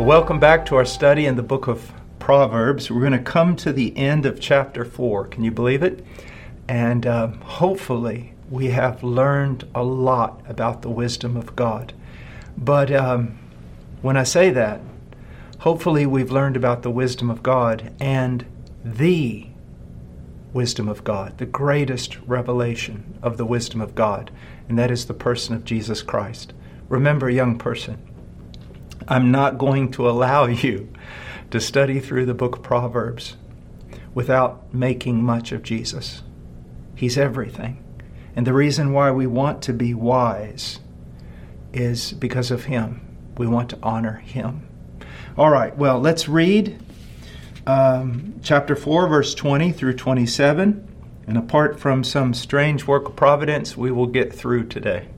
Welcome back to our study in the book of Proverbs. We're going to come to the end of chapter 4. Can you believe it? And hopefully we have learned a lot about the wisdom of God. But when I say that, hopefully we've learned about the wisdom of God and the wisdom of God, the greatest revelation of the wisdom of God, and that is the person of Jesus Christ. Remember, young person, I'm not going to allow you to study through the book of Proverbs without making much of Jesus. He's everything. And the reason why we want to be wise is because of Him. We want to honor Him. All right, well, let's read chapter 4, verse 20 through 27. And apart from some strange work of providence, we will get through today.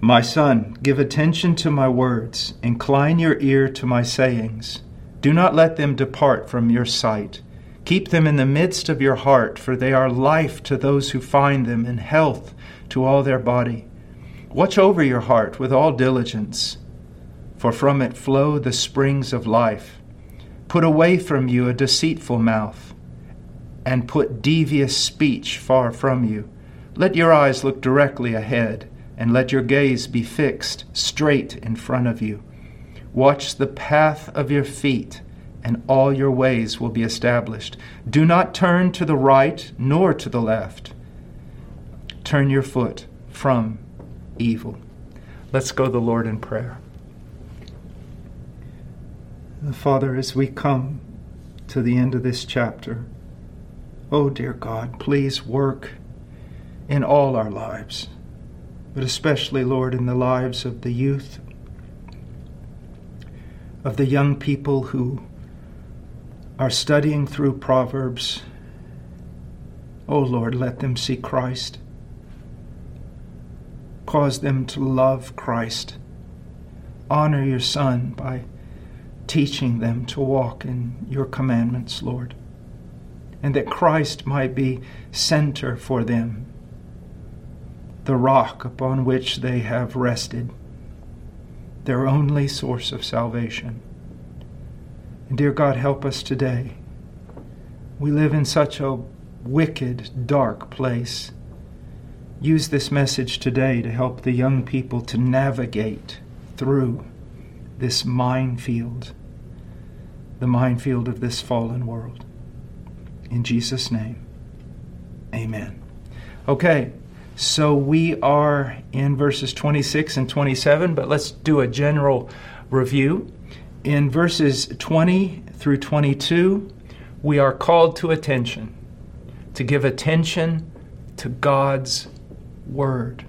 My son, give attention to my words. Incline your ear to my sayings. Do not let them depart from your sight. Keep them in the midst of your heart, for they are life to those who find them and health to all their body. Watch over your heart with all diligence, for from it flow the springs of life. Put away from you a deceitful mouth, and put devious speech far from you. Let your eyes look directly ahead, and let your gaze be fixed straight in front of you. Watch the path of your feet, and all your ways will be established. Do not turn to the right nor to the left. Turn your foot from evil. Let's go to the Lord in prayer. Father, as we come to the end of this chapter, oh dear God, please work in all our lives, but especially, Lord, in the lives of the youth, of the young people who are studying through Proverbs. Oh, Lord, let them see Christ. Cause them to love Christ. Honor your Son by teaching them to walk in your commandments, Lord, and that Christ might be center for them, the rock upon which they have rested, their only source of salvation. And dear God, help us today. We live in such a wicked, dark place. Use this message today to help the young people to navigate through this minefield, the minefield of this fallen world. In Jesus' name, amen. Okay. So we are in verses 26 and 27, but let's do a general review. In verses 20 through 22, we are called to attention, to give attention to God's word.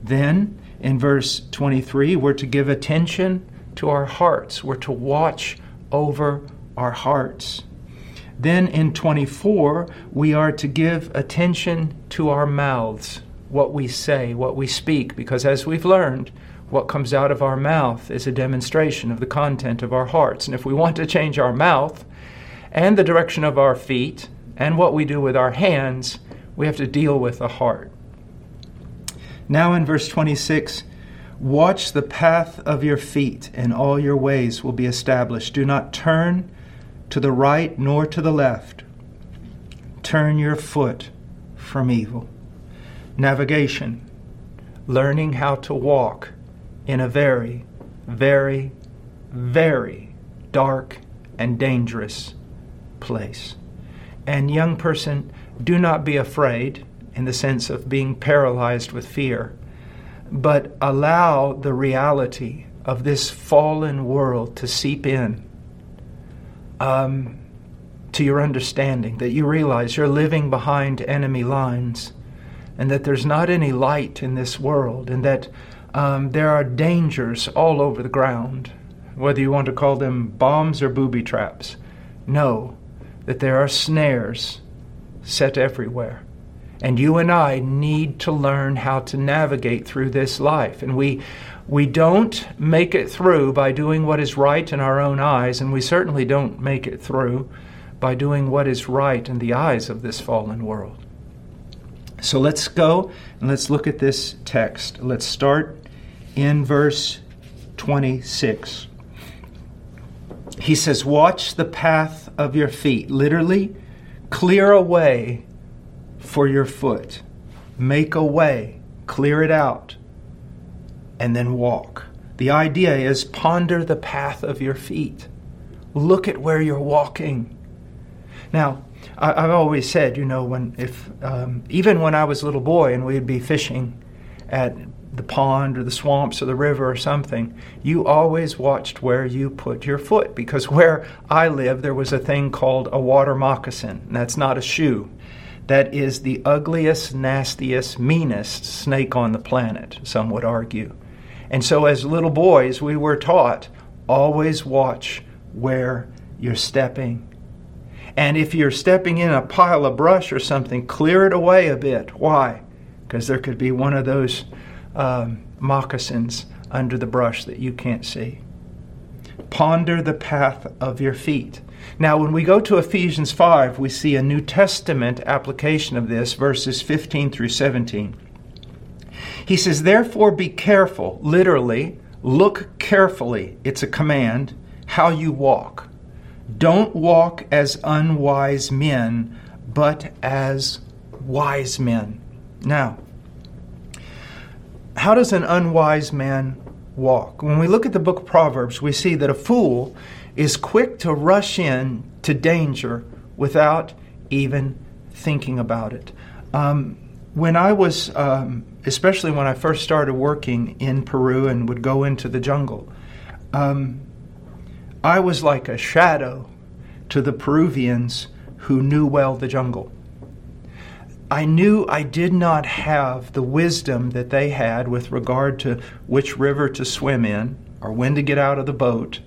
Then in verse 23, we're to give attention to our hearts. We're to watch over our hearts. Then in 24, we are to give attention to our mouths, what we say, what we speak, because as we've learned, what comes out of our mouth is a demonstration of the content of our hearts. And if we want to change our mouth and the direction of our feet and what we do with our hands, we have to deal with the heart. Now in verse 26, watch the path of your feet, and all your ways will be established. Do not turn to the right nor to the left. Turn your foot from evil. Navigation, learning how to walk in a very, very, very dark and dangerous place. And young person, do not be afraid in the sense of being paralyzed with fear, but allow the reality of this fallen world to seep in to your understanding, that you realize you're living behind enemy lines and that there's not any light in this world, and that there are dangers all over the ground whether you want to call them bombs or booby traps, know that there are snares set everywhere. And you and I need to learn how to navigate through this life. And we don't make it through by doing what is right in our own eyes, and we certainly don't make it through by doing what is right in the eyes of this fallen world. So let's go and let's look at this text. Let's start in verse 26. He says, "Watch the path of your feet." Literally, clear a way for your foot. Make a way, clear it out, and then walk. The idea is ponder the path of your feet. Look at where you're walking. Now, I've always said, you know, even when I was a little boy and we'd be fishing at the pond or the swamps or the river or something, you always watched where you put your foot, because where I lived, there was a thing called a water moccasin, and that's not a shoe. That is the ugliest, nastiest, meanest snake on the planet, some would argue. And so as little boys, we were taught, always watch where you're stepping. And if you're stepping in a pile of brush or something, clear it away a bit. Why? Because there could be one of those moccasins under the brush that you can't see. Ponder the path of your feet. Now, when we go to Ephesians 5, we see a New Testament application of this, verses 15 through 17. He says, "Therefore be careful," literally, look carefully, it's a command, "how you walk. Don't walk as unwise men, but as wise men." Now, how does an unwise man walk? When we look at the book of Proverbs, we see that a fool is quick to rush in to danger without even thinking about it. When I was, especially when I first started working in Peru and would go into the jungle, I was like a shadow to the Peruvians who knew well the jungle. I knew I did not have the wisdom that they had with regard to which river to swim in, or when to get out of the boat,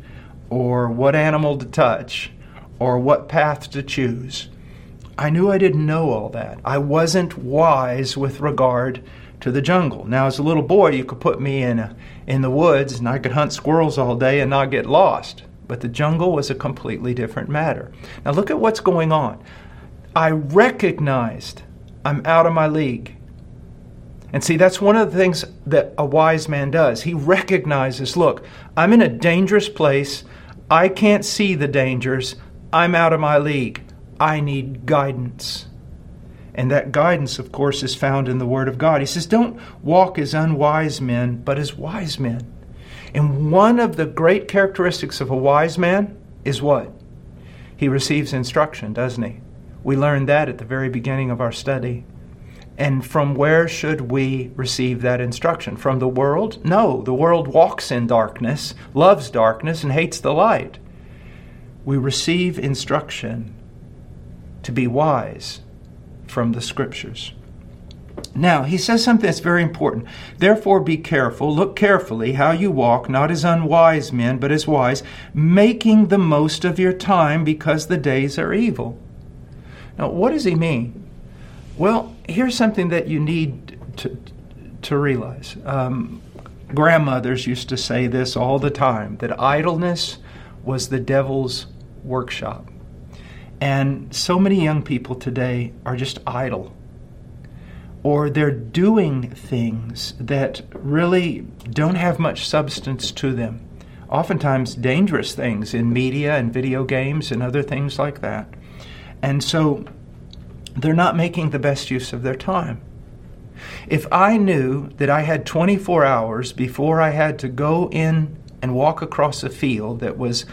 or what animal to touch, or what path to choose. I knew I didn't know all that. I wasn't wise with regard to the jungle. Now, as a little boy, you could put me in the woods, and I could hunt squirrels all day and not get lost. But the jungle was a completely different matter. Now, look at what's going on. I recognized I'm out of my league. And see, that's one of the things that a wise man does. He recognizes, look, I'm in a dangerous place. I can't see the dangers. I'm out of my league. I need guidance. And that guidance, of course, is found in the Word of God. He says, don't walk as unwise men, but as wise men. And one of the great characteristics of a wise man is what? He receives instruction, doesn't he? We learned that at the very beginning of our study. And from where should we receive that instruction? From the world? No, the world walks in darkness, loves darkness, and hates the light. We receive instruction to be wise from the Scriptures. Now, he says something that's very important. "Therefore be careful, look carefully how you walk, not as unwise men, but as wise, making the most of your time, because the days are evil." Now, what does he mean? Well, here's something that you need to realize. Grandmothers used to say this all the time, that idleness was the devil's workshop. And so many young people today are just idle. Or they're doing things that really don't have much substance to them. Oftentimes dangerous things in media and video games and other things like that. And so they're not making the best use of their time. If I knew that I had 24 hours before I had to go in and walk across a field that was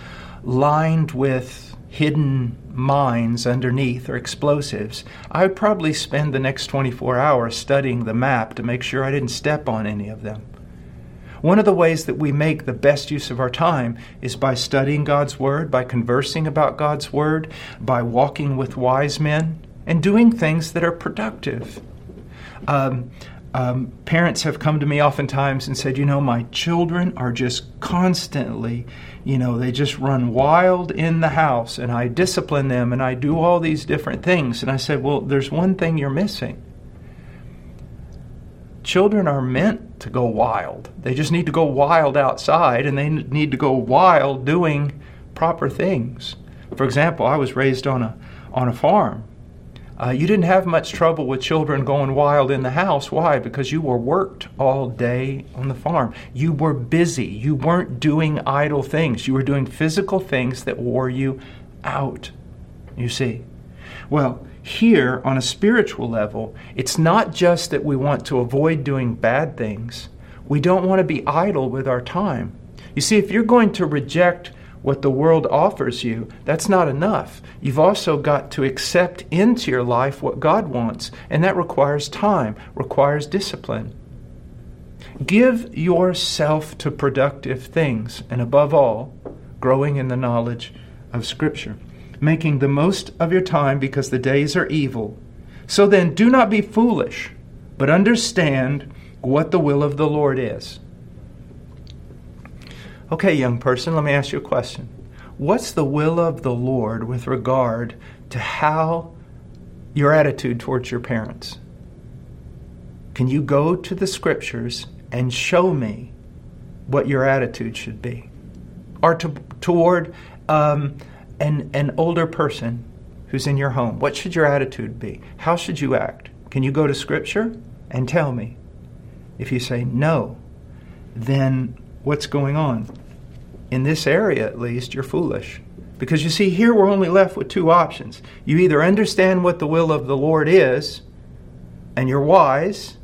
lined with hidden mines underneath or explosives, I would probably spend the next 24 hours studying the map to make sure I didn't step on any of them. One of the ways that we make the best use of our time is by studying God's Word, by conversing about God's Word, by walking with wise men, and doing things that are productive. Parents have come to me oftentimes and said, you know, my children are just constantly, you know, they just run wild in the house, and I discipline them and I do all these different things. And I said, well, there's one thing you're missing. Children are meant to go wild. They just need to go wild outside, and they need to go wild doing proper things. For example, I was raised on a farm. You didn't have much trouble with children going wild in the house. Why? Because you were worked all day on the farm. You were busy. You weren't doing idle things. You were doing physical things that wore you out, you see. Well, here on a spiritual level, it's not just that we want to avoid doing bad things. We don't want to be idle with our time. You see, if you're going to reject what the world offers you, that's not enough. You've also got to accept into your life what God wants, and that requires time, requires discipline. Give yourself to productive things, and above all, growing in the knowledge of Scripture, making the most of your time because the days are evil. So then, do not be foolish, but understand what the will of the Lord is. Okay, young person, let me ask you a question. What's the will of the Lord with regard to how your attitude towards your parents? Can you go to the Scriptures and show me what your attitude should be? Or toward an older person who's in your home? What should your attitude be? How should you act? Can you go to Scripture and tell me? If you say no, then what's going on? In this area, at least, you're foolish. Because you see, here we're only left with two options. You either understand what the will of the Lord is, and you're wise,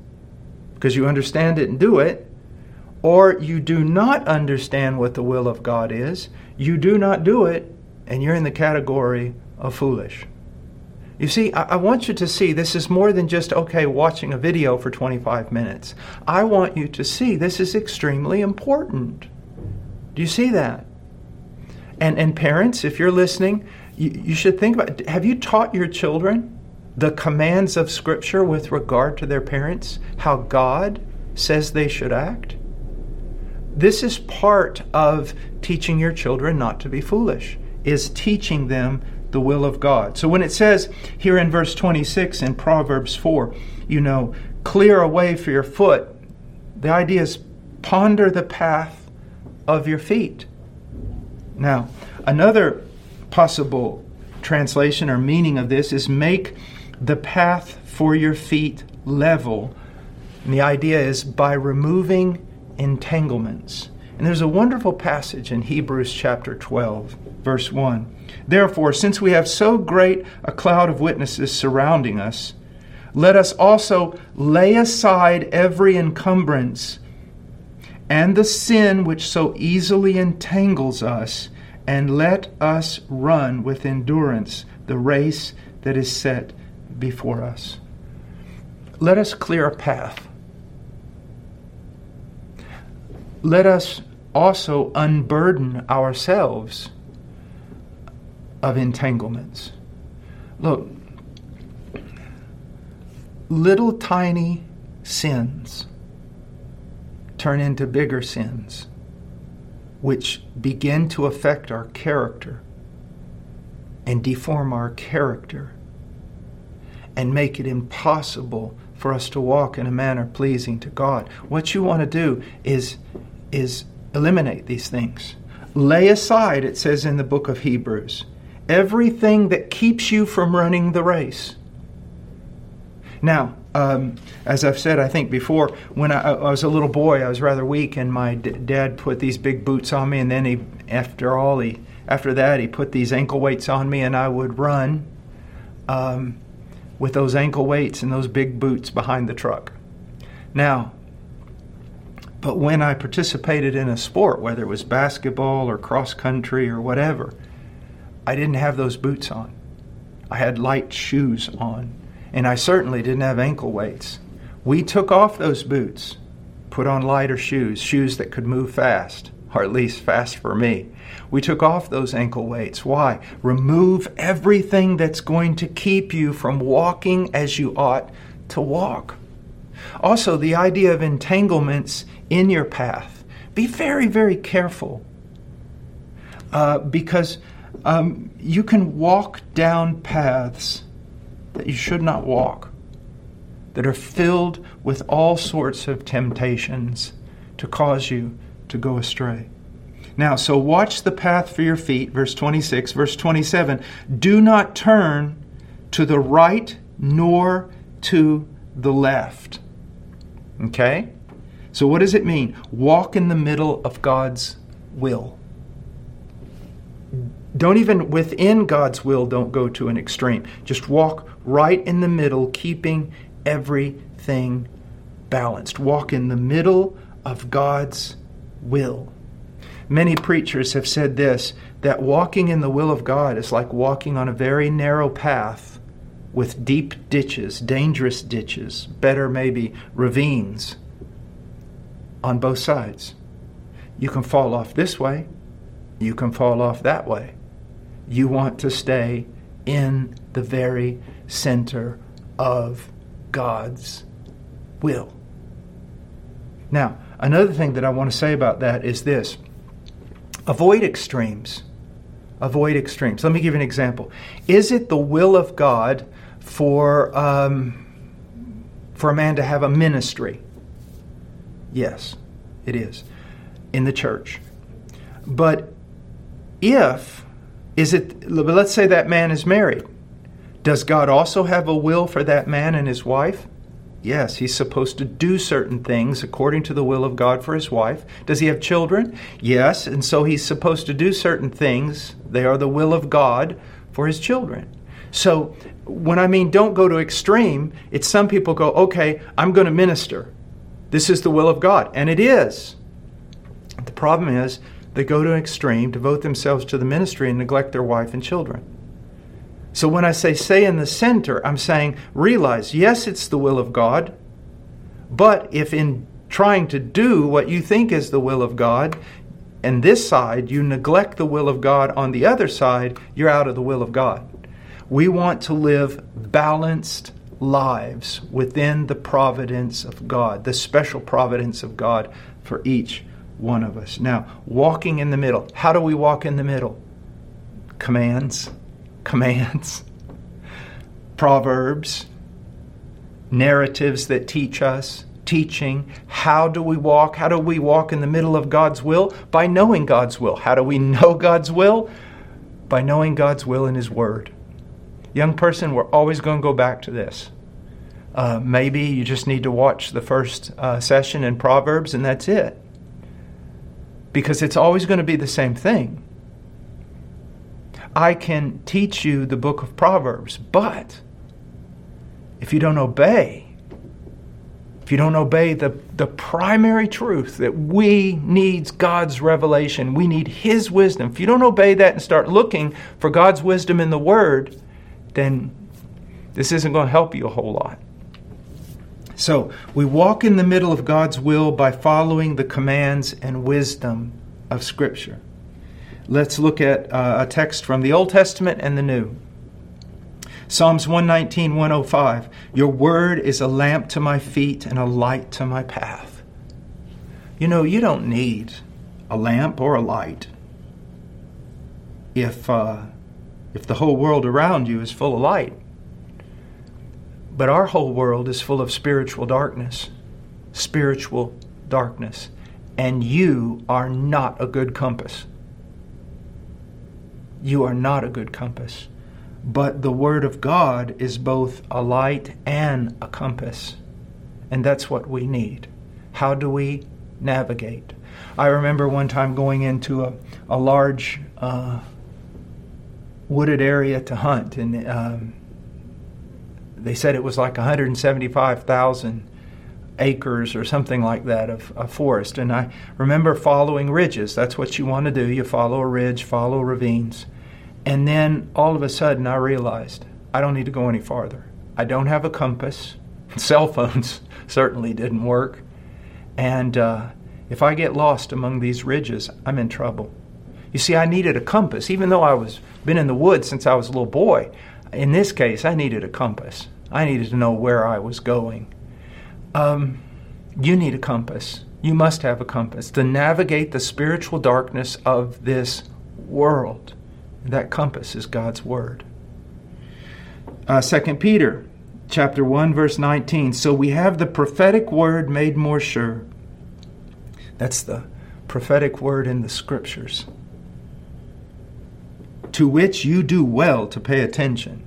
because you understand it and do it, or you do not understand what the will of God is, you do not do it, and you're in the category of foolish. You see, I want you to see this is more than just, okay, watching a video for 25 minutes. I want you to see this is extremely important. Do you see that? And parents, if you're listening, you should think about, have you taught your children the commands of Scripture with regard to their parents, how God says they should act? This is part of teaching your children not to be foolish, is teaching them the will of God. So when it says here in verse 26 in Proverbs 4, you know, clear a way for your foot, the idea is ponder the path of your feet. Now, another possible translation or meaning of this is make the path for your feet level. And the idea is by removing entanglements. And there's a wonderful passage in Hebrews chapter 12, verse 1. Therefore, since we have so great a cloud of witnesses surrounding us, let us also lay aside every encumbrance and the sin which so easily entangles us, and let us run with endurance the race that is set before us. Let us clear a path. Let us also unburden ourselves of entanglements. Look, little tiny sins turn into bigger sins, which begin to affect our character and deform our character and make it impossible for us to walk in a manner pleasing to God. What you want to do is eliminate these things. Lay aside, it says in the book of Hebrews, everything that keeps you from running the race. Now, as I've said, I think before, when I was a little boy, I was rather weak, and my dad put these big boots on me, and then after that, he put these ankle weights on me, and I would run with those ankle weights and those big boots behind the truck. Now, but when I participated in a sport, whether it was basketball or cross country or whatever, I didn't have those boots on. I had light shoes on, and I certainly didn't have ankle weights. We took off those boots, put on lighter shoes, shoes that could move fast, or at least fast for me. We took off those ankle weights. Why? Remove everything that's going to keep you from walking as you ought to walk. Also, the idea of entanglements in your path. Be very, very careful because you can walk down paths that you should not walk, that are filled with all sorts of temptations to cause you to go astray. Now, so watch the path for your feet, verse 26, verse 27. Do not turn to the right nor to the left. Okay? So what does it mean? Walk in the middle of God's will. Don't even within God's will, don't go to an extreme. Just walk right in the middle, keeping everything balanced. Walk in the middle of God's will. Many preachers have said this, that walking in the will of God is like walking on a very narrow path with deep ditches, dangerous ditches, better maybe ravines on both sides. You can fall off this way. You can fall off that way. You want to stay in the very center of God's will. Now, another thing that I want to say about that is this. Avoid extremes. Avoid extremes. Let me give you an example. Is it the will of God for a man to have a ministry? Yes, it is. In the church. But let's say that man is married. Does God also have a will for that man and his wife? Yes, he's supposed to do certain things according to the will of God for his wife. Does he have children? Yes, and so he's supposed to do certain things. They are the will of God for his children. So when I mean don't go to extreme, it's some people go, okay, I'm going to minister. This is the will of God, and it is. The problem is they go to an extreme, devote themselves to the ministry, and neglect their wife and children. So when I say in the center, I'm saying realize, yes, it's the will of God, but if in trying to do what you think is the will of God, and this side, you neglect the will of God on the other side, you're out of the will of God. We want to live balanced lives within the providence of God, the special providence of God for each one of us. Now, walking in the middle. How do we walk in the middle? Commands, proverbs, narratives that teach us, teaching. How do we walk? How do we walk in the middle of God's will? By knowing God's will. How do we know God's will? By knowing God's will in His Word. Young person, we're always going to go back to this. Maybe you just need to watch the first session in Proverbs and that's it. Because it's always going to be the same thing. I can teach you the book of Proverbs, but if you don't obey, the primary truth that we need God's revelation, we need His wisdom. If you don't obey that and start looking for God's wisdom in the Word, then this isn't going to help you a whole lot. So we walk in the middle of God's will by following the commands and wisdom of Scripture. Let's look at a text from the Old Testament and the New. Psalms 119, 105. Your word is a lamp to my feet and a light to my path. You know, you don't need a lamp or a light if the whole world around you is full of light. But our whole world is full of spiritual darkness, and you are not a good compass. You are not a good compass. But the Word of God is both a light and a compass. And that's what we need. How do we navigate? I remember one time going into a large wooded area to hunt. And they said it was like 175,000 acres or something like that of a forest. And I remember following ridges. That's what you want to do. You follow a ridge, follow ravines. And then all of a sudden I realized I don't need to go any farther. I don't have a compass. Cell phones certainly didn't work. And if I get lost among these ridges, I'm in trouble. You see, I needed a compass. Even though I was been in the woods since I was a little boy, in this case, I needed a compass. I needed to know where I was going. You need a compass. You must have a compass to navigate the spiritual darkness of this world. That compass is God's Word. 2 Peter chapter 1, verse 19. So we have the prophetic word made more sure. That's the prophetic word in the Scriptures. To which you do well to pay attention.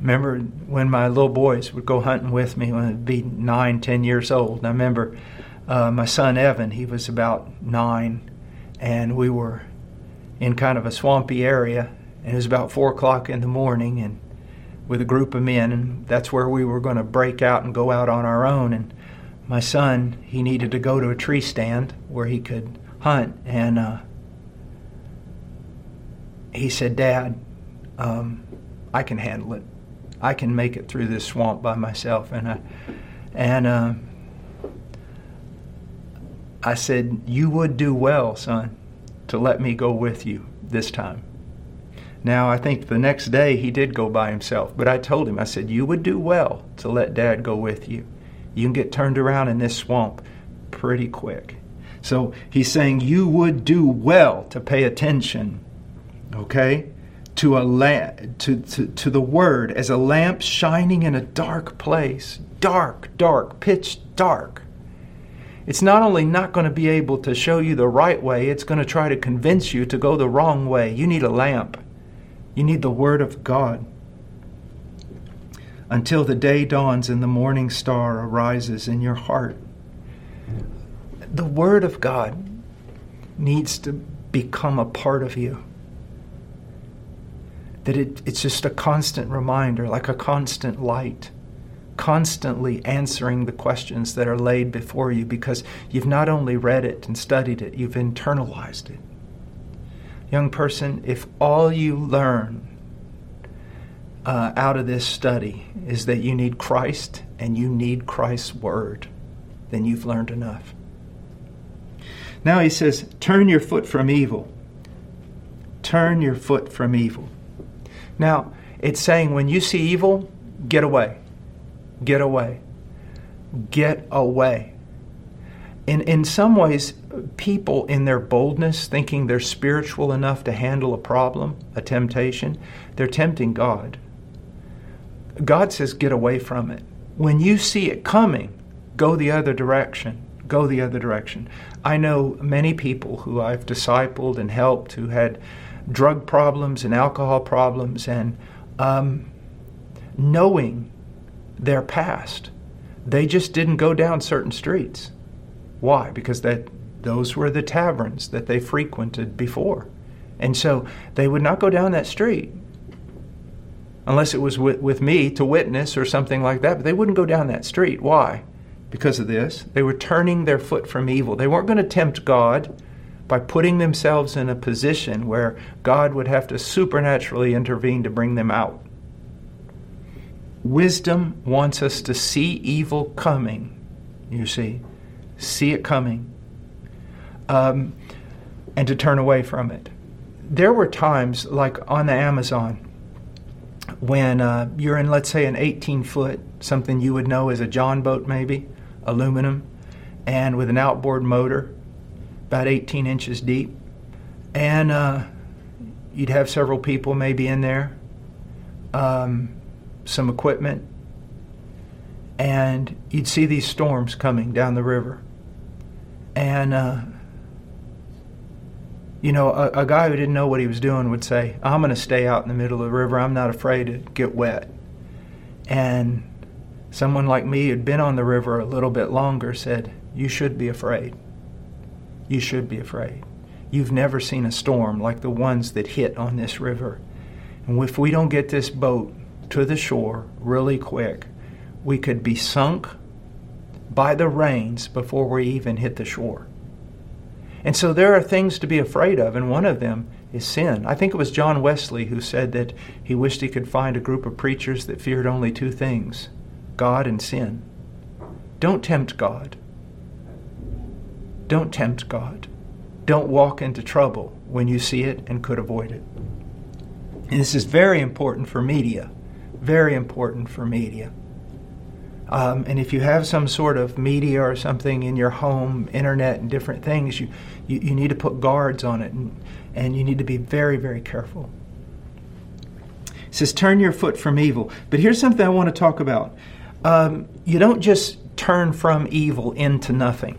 Remember when my little boys would go hunting with me when I'd be 9, 10 years old. And I remember my son Evan, he was about 9, and we were in kind of a swampy area, and it was about 4 o'clock in the morning, and with a group of men, and that's where we were going to break out and go out on our own. And my son, he needed to go to a tree stand where he could hunt, and he said, "Dad, I can handle it. I can make it through this swamp by myself." And I said, "You would do well, son, to let me go with you this time." Now, I think the next day he did go by himself, but I told him, I said, "You would do well to let Dad go with you. You can get turned around in this swamp pretty quick." So he's saying you would do well to pay attention, okay? To the Word as a lamp shining in a dark place. Dark, pitch dark. It's not only not going to be able to show you the right way, it's going to try to convince you to go the wrong way. You need a lamp. You need the Word of God. Until the day dawns and the morning star arises in your heart. The Word of God needs to become a part of you. That it's just a constant reminder, like a constant light, constantly answering the questions that are laid before you, because you've not only read it and studied it, you've internalized it. Young person, if all you learn out of this study is that you need Christ and you need Christ's Word, then you've learned enough. Now he says, turn your foot from evil. Turn your foot from evil. Now, it's saying when you see evil, get away. Get away. Get away. In some ways, people in their boldness, thinking they're spiritual enough to handle a problem, a temptation, they're tempting God. God says, get away from it. When you see it coming, go the other direction. Go the other direction. I know many people who I've discipled and helped who had drug problems and alcohol problems, and knowing their past, they just didn't go down certain streets. Why? Because those were the taverns that they frequented before, and so they would not go down that street unless it was with me to witness or something like that. But they wouldn't go down that street. Why? Because of this, they were turning their foot from evil. They weren't going to tempt God by putting themselves in a position where God would have to supernaturally intervene to bring them out. Wisdom wants us to see evil coming, you see. See it coming. And to turn away from it. There were times, like on the Amazon, when you're in, let's say, an 18-foot, something you would know as a John boat maybe, aluminum, and with an outboard motor, about 18 inches deep, and you'd have several people maybe in there, some equipment, and you'd see these storms coming down the river. And a guy who didn't know what he was doing would say, "I'm going to stay out in the middle of the river. I'm not afraid to get wet." And someone like me who'd been on the river a little bit longer said, "You should be afraid. You should be afraid. You've never seen a storm like the ones that hit on this river. And if we don't get this boat to the shore really quick, we could be sunk by the rains before we even hit the shore." And so there are things to be afraid of, and one of them is sin. I think it was John Wesley who said that he wished he could find a group of preachers that feared only two things, God and sin. Don't tempt God. Don't tempt God. Don't walk into trouble when you see it and could avoid it. And this is very important for media. Very important for media. And if you have some sort of media or something in your home, internet and different things, you need to put guards on it, and you need to be very, very careful. It says, turn your foot from evil. But here's something I want to talk about. You don't just turn from evil into nothing.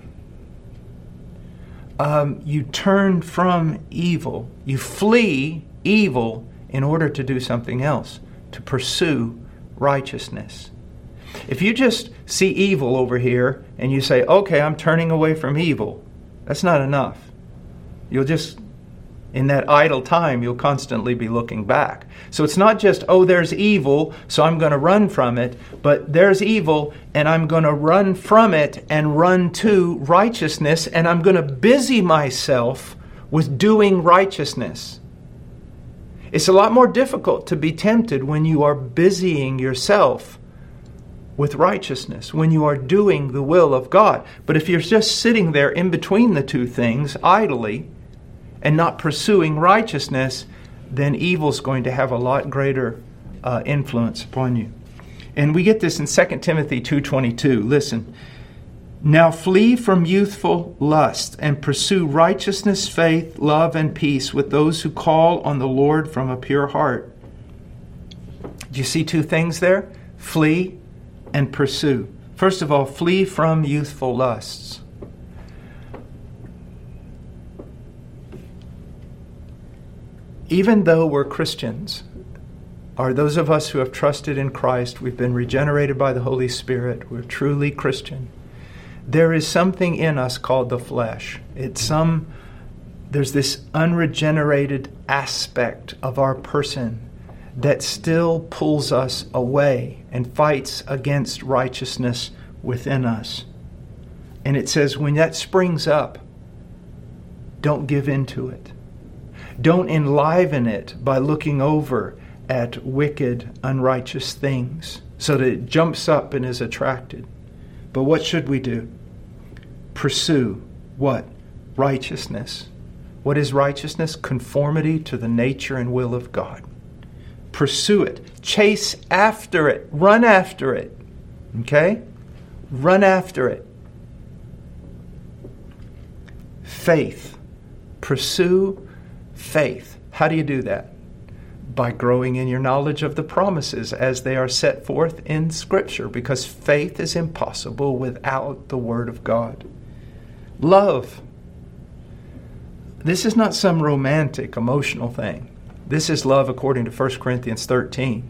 You turn from evil. You flee evil in order to do something else, to pursue righteousness. If you just see evil over here and you say, okay, I'm turning away from evil, that's not enough. You'll just, in that idle time, you'll constantly be looking back. So it's not just, oh, there's evil, so I'm going to run from it, but there's evil and I'm going to run from it and run to righteousness, and I'm going to busy myself with doing righteousness. It's a lot more difficult to be tempted when you are busying yourself with righteousness, when you are doing the will of God. But if you're just sitting there in between the two things idly and not pursuing righteousness, then evil's going to have a lot greater influence upon you. And we get this in 2 Timothy 2:22. Listen, now flee from youthful lust and pursue righteousness, faith, love, and peace with those who call on the Lord from a pure heart. Do you see two things there? Flee and pursue. First of all, flee from youthful lusts. Even though we're Christians, or those of us who have trusted in Christ, we've been regenerated by the Holy Spirit, we're truly Christian, there is something in us called the flesh. There's this unregenerated aspect of our person that still pulls us away and fights against righteousness within us. And it says when that springs up, don't give in to it. Don't enliven it by looking over at wicked, unrighteous things so that it jumps up and is attracted. But what should we do? Pursue what? Righteousness. What is righteousness? Conformity to the nature and will of God. Pursue it. Chase after it. Run after it. Okay? Run after it. Faith. Pursue faith. How do you do that? By growing in your knowledge of the promises as they are set forth in Scripture, because faith is impossible without the Word of God. Love. This is not some romantic, emotional thing. This is love according to 1 Corinthians 13,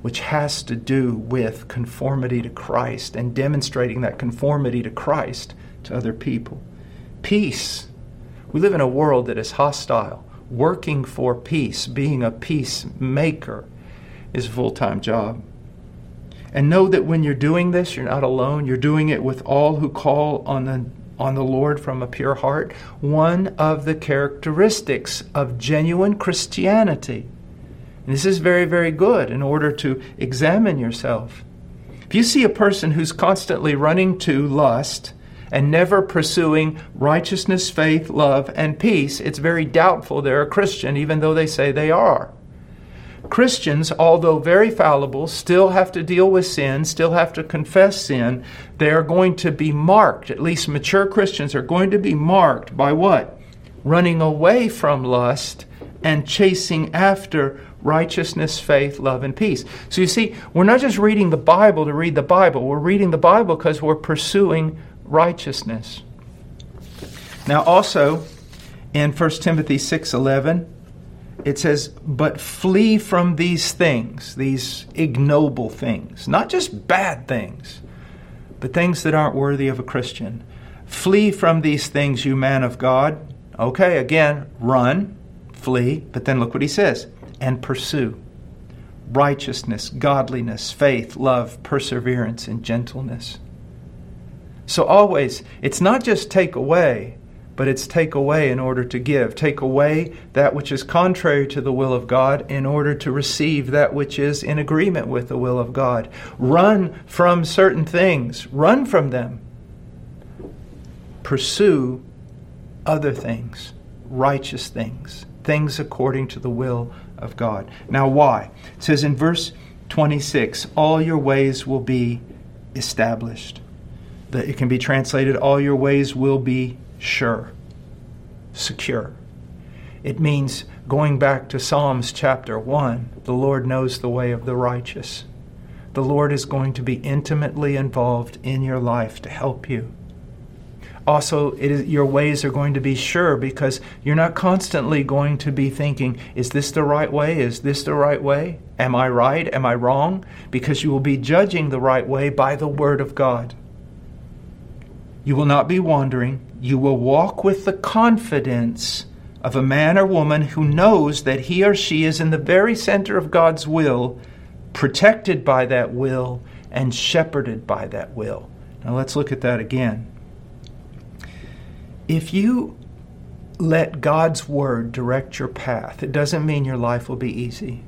which has to do with conformity to Christ and demonstrating that conformity to Christ to other people. Peace. We live in a world that is hostile. Working for peace, being a peacemaker, is a full-time job. And know that when you're doing this, you're not alone. You're doing it with all who call on the Lord from a pure heart. One of the characteristics of genuine Christianity, and this is very, very good in order to examine yourself. If you see a person who's constantly running to lust and never pursuing righteousness, faith, love, and peace, it's very doubtful they're a Christian, even though they say they are. Christians, although very fallible, still have to deal with sin, still have to confess sin. They are going to be marked, at least mature Christians are going to be marked by what? Running away from lust and chasing after righteousness, faith, love, and peace. So you see, we're not just reading the Bible to read the Bible. We're reading the Bible because we're pursuing righteousness. Now also, in 1 Timothy 6:11, it says, but flee from these things, these ignoble things, not just bad things, but things that aren't worthy of a Christian. Flee from these things, you man of God. Okay, again, run, flee, but then look what he says, and pursue righteousness, godliness, faith, love, perseverance, and gentleness. So always, it's not just take away, but it's take away in order to give. Take away that which is contrary to the will of God in order to receive that which is in agreement with the will of God. Run from certain things. Run from them. Pursue other things, righteous things. things according to the will of God. Now why? It says in verse 26, all your ways will be established. That it can be translated, all your ways will be sure, secure. It means, going back to Psalms chapter 1, the Lord knows the way of the righteous. The Lord is going to be intimately involved in your life to help you. Also, your ways are going to be sure because you're not constantly going to be thinking, is this the right way? Is this the right way? Am I right? Am I wrong? Because you will be judging the right way by the Word of God. You will not be wandering. You will walk with the confidence of a man or woman who knows that he or she is in the very center of God's will, protected by that will, and shepherded by that will. Now let's look at that again. If you let God's Word direct your path, it doesn't mean your life will be easy.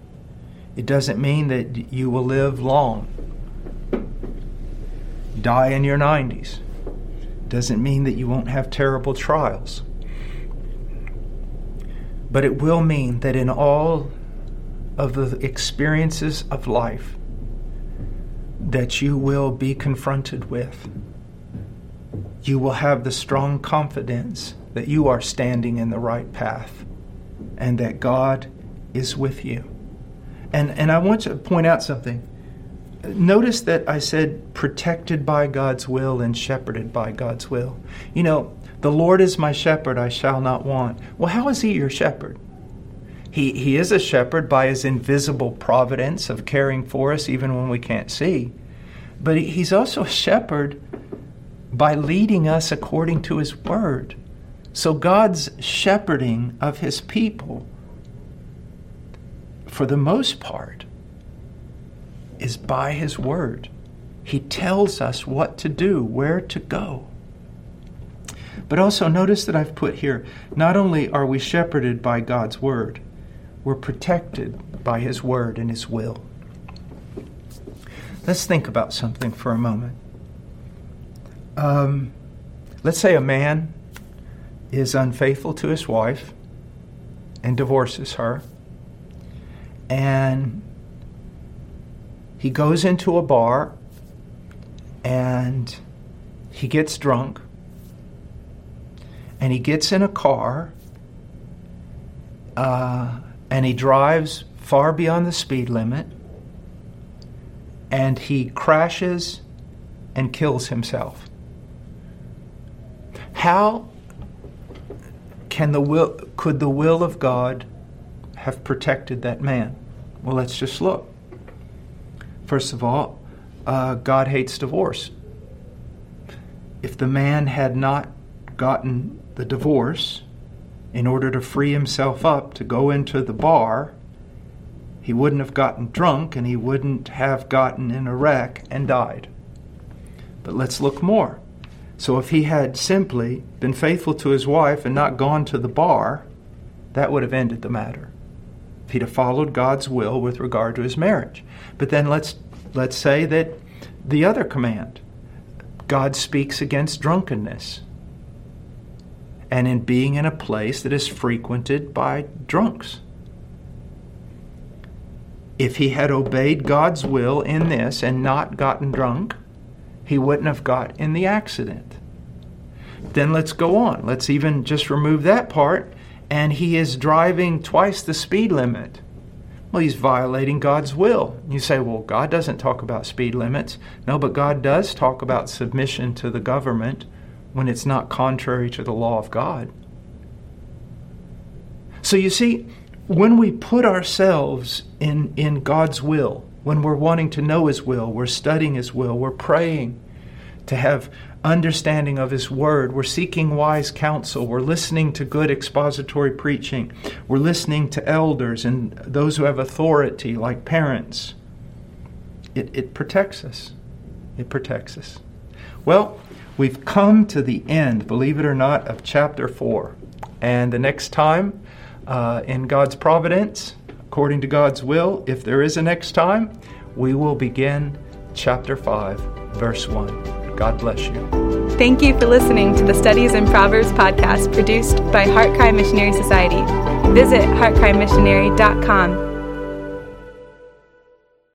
It doesn't mean that you will live long, die in your 90s. It doesn't mean that you won't have terrible trials. But it will mean that in all of the experiences of life that you will be confronted with, you will have the strong confidence that you are standing in the right path and that God is with you. And I want to point out something. Notice that I said protected by God's will and shepherded by God's will. You know, the Lord is my shepherd, I shall not want. Well, how is He your shepherd? He is a shepherd by His invisible providence of caring for us even when we can't see. But He's also a shepherd by leading us according to His Word. So God's shepherding of His people, for the most part, is by His Word. He tells us what to do, where to go. But also notice that I've put here, not only are we shepherded by God's Word, we're protected by His Word and His will. Let's think about something for a moment. Let's say a man is unfaithful to his wife and divorces her, and he goes into a bar and he gets drunk and he gets in a car and he drives far beyond the speed limit and he crashes and kills himself. How can could the will of God have protected that man? Well, let's just look. First of all, God hates divorce. If the man had not gotten the divorce in order to free himself up to go into the bar, he wouldn't have gotten drunk and he wouldn't have gotten in a wreck and died. But let's look more. So if he had simply been faithful to his wife and not gone to the bar, that would have ended the matter. If he'd have followed God's will with regard to his marriage. But then let's say that the other command, God speaks against drunkenness and in being in a place that is frequented by drunks. If he had obeyed God's will in this and not gotten drunk, he wouldn't have got in the accident. Then let's go on. Let's even just remove that part. And he is driving twice the speed limit. Well, he's violating God's will. You say, well, God doesn't talk about speed limits. No, but God does talk about submission to the government when it's not contrary to the law of God. So you see, when we put ourselves in God's will, when we're wanting to know His will, we're studying His will, we're praying to have understanding of His Word, we're seeking wise counsel, we're listening to good expository preaching, we're listening to elders and those who have authority, like parents. It protects us. It protects us. Well, we've come to the end, believe it or not, of chapter 4. And the next time, in God's providence, according to God's will, if there is a next time, we will begin chapter 5, verse 1. God bless you. Thank you for listening to the Studies in Proverbs podcast produced by HeartCry Missionary Society. Visit heartcrymissionary.com.